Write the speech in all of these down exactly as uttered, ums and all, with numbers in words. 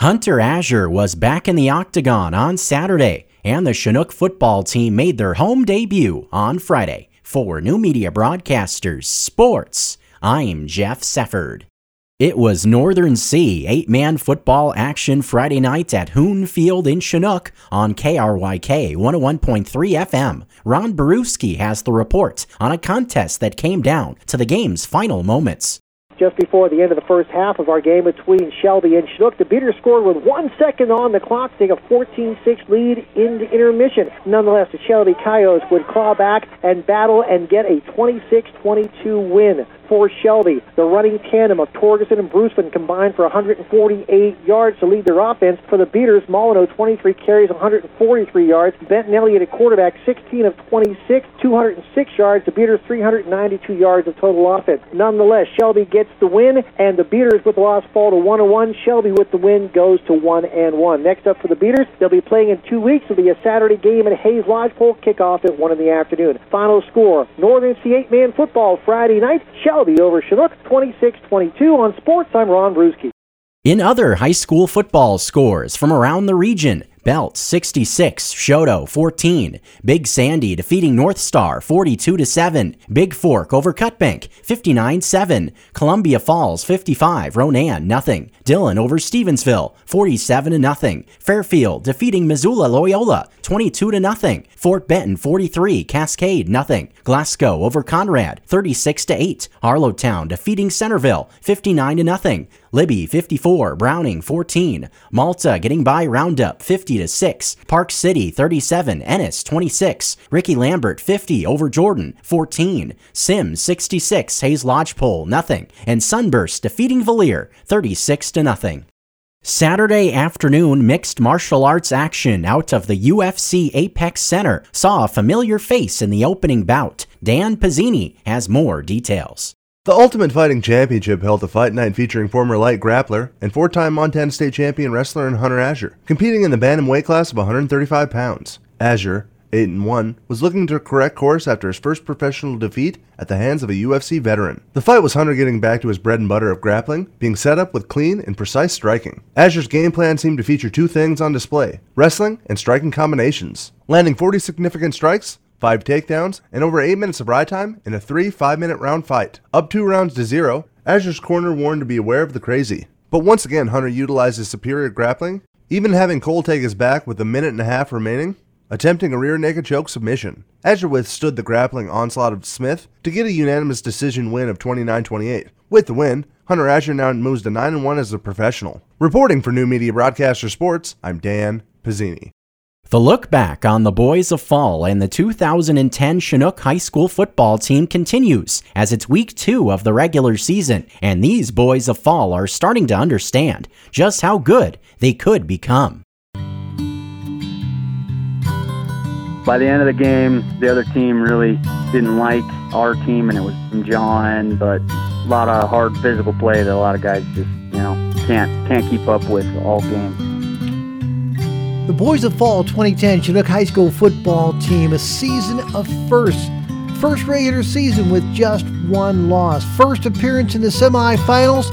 Hunter Azure was back in the octagon on Saturday, and the Chinook football team made their home debut on Friday. For New Media Broadcasters Sports, I'm Jeff Sefford. It was Northern Sea eight-man football action Friday night at Hoon Field in Chinook on K R Y K one oh one point three F M. Ron Baruski has the report on a contest that came down to the game's final moments. Just before the end of the first half of our game between Shelby and Chinook, the Beaters scored with one second on the clock, take a fourteen six lead into intermission. Nonetheless, the Shelby Coyotes would claw back and battle and get a twenty-six twenty-two win for Shelby. The running tandem of Torgerson and Bruceman combined for one hundred forty-eight yards to lead their offense. For the Beaters, Molyneux, twenty-three carries, one hundred forty-three yards. Benton Elliott at quarterback, sixteen of twenty-six, two hundred six yards. The Beaters, three hundred ninety-two yards of total offense. Nonetheless, Shelby gets the win, and the Beaters with the loss fall to one and one. Shelby with the win goes to one and one. Next up for the Beaters, they'll be playing in two weeks. It'll be a Saturday game at Hayes Lodgepole, kickoff at one in the afternoon. Final score, Northern C eight-man football Friday night, Shelby Shelby over Chinook, twenty-six twenty-two. On Sports, I'm Ron Baruski. In other high school football scores from around the region, Belt sixty-six, Shodo fourteen, Big Sandy defeating North Star forty-two to seven, Big Fork over Cutbank fifty-nine seven, Columbia Falls fifty-five, Ronan nothing, Dillon over Stevensville forty-seven to nothing, Fairfield defeating Missoula Loyola twenty-two to nothing, Fort Benton forty-three, Cascade nothing, Glasgow over Conrad thirty-six to eight, Harlowtown defeating Centerville fifty-nine to nothing, Libby fifty-four, Browning fourteen, Malta getting by Roundup fifty to six, Park City thirty-seven, Ennis twenty-six, Ricky Lambert fifty over Jordan fourteen, Sims sixty-six, Hayes Lodgepole nothing, and Sunburst defeating Valier thirty-six to nothing. Saturday afternoon mixed martial arts action out of the U F C Apex Center saw a familiar face in the opening bout. Dan Pizzini has more details. The Ultimate Fighting Championship held a fight night featuring former light grappler and four-time Montana State champion wrestler and Hunter Azure, competing in the bantam weight class of one hundred thirty-five pounds. Azure, eight and one, was looking to correct course after his first professional defeat at the hands of a U F C veteran. The fight was Hunter getting back to his bread and butter of grappling, being set up with clean and precise striking. Azure's game plan seemed to feature two things on display, wrestling and striking combinations. Landing forty significant strikes, five takedowns, and over eight minutes of ride time in a three five-minute round fight. Up two rounds to zero, Azure's corner warned to be aware of the crazy. But once again, Hunter utilized his superior grappling, even having Cole take his back with a minute and a half remaining, attempting a rear naked choke submission. Azure withstood the grappling onslaught of Smith to get a unanimous decision win of twenty-nine twenty-eight. With the win, Hunter Azure now moves to nine and one as a professional. Reporting for New Media Broadcaster Sports, I'm Dan Pizzini. The look back on the Boys of Fall and the two thousand ten Chinook High School football team continues as it's week two of the regular season, and these Boys of Fall are starting to understand just how good they could become. By the end of the game, the other team really didn't like our team, and it was some jawing, but a lot of hard physical play that a lot of guys just, you know, can't can't keep up with all game. The Boys of Fall twenty ten Chinook High School football team, a season of firsts. First regular season with just one loss. First appearance in the semifinals.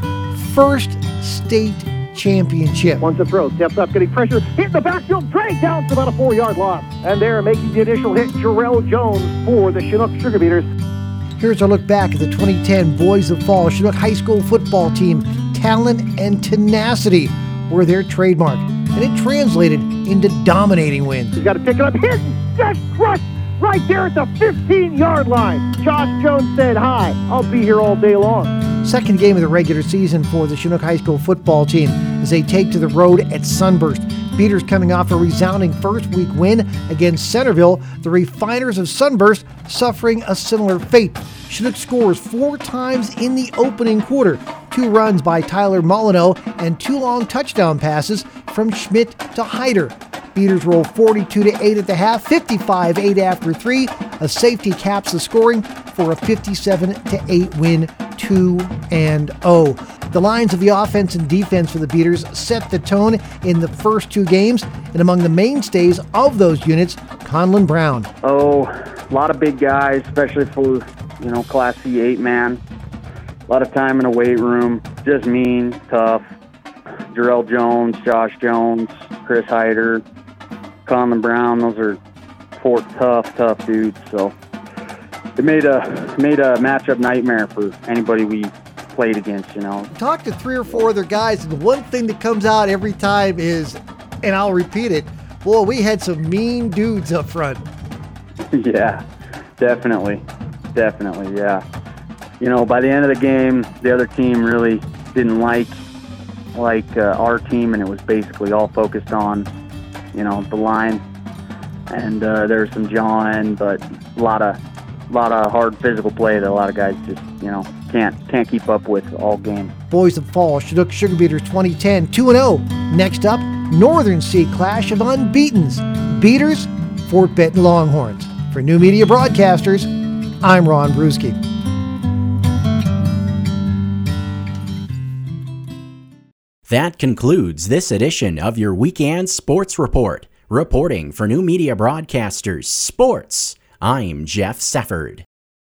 First state championship. Once the throw, steps up, getting pressure, hit the backfield, dragged down for about a four-yard loss. And there, making the initial hit, Jarrell Jones for the Chinook Sugar Beaters. Here's our look back at the twenty ten Boys of Fall Chinook High School football team. Talent and tenacity were their trademark, and it translated into dominating wins. He's got to pick it up, hit, just crushed right there at the fifteen-yard line. Josh Jones said, hi, I'll be here all day long. Second game of the regular season for the Chinook High School football team as they take to the road at Sunburst. Beaters coming off a resounding first-week win against Centerville, the Refiners of Sunburst suffering a similar fate. Chinook scores four times in the opening quarter, two runs by Tyler Molyneux and two long touchdown passes from Schmidt to Hyder. Beaters roll forty-two to eight at the half, fifty-five eight after three. A safety caps the scoring for a fifty-seven to eight win, two and oh. The lines of the offense and defense for the Beaters set the tone in the first two games, and among the mainstays of those units, Conlon Brown. Oh, a lot of big guys, especially for, you know, Class C eight man. A lot of time in a weight room, just mean, tough. Jarrell Jones, Josh Jones, Chris Hyder, Conlon Brown. Those are four tough, tough dudes. So it made a made a matchup nightmare for anybody we played against, you know. Talk to three or four other guys, and one thing that comes out every time is, and I'll repeat it, boy, we had some mean dudes up front. Yeah, definitely. Definitely, yeah. You know, by the end of the game, the other team really didn't like like uh, our team, and it was basically all focused on, you know, the line. And uh, there was some jawing, but a lot of a lot of hard physical play that a lot of guys just, you know, can't can't keep up with all game. Boys of Fall, Chinook Sugar Beaters twenty ten, two and oh. Next up, Northern Sea Clash of Unbeatens. Beaters, Fort Benton Longhorns. For New Media Broadcasters, I'm Ron Baruski. That concludes this edition of your Weekend Sports Report. Reporting for New Media Broadcasters Sports, I'm Jeff Sefford.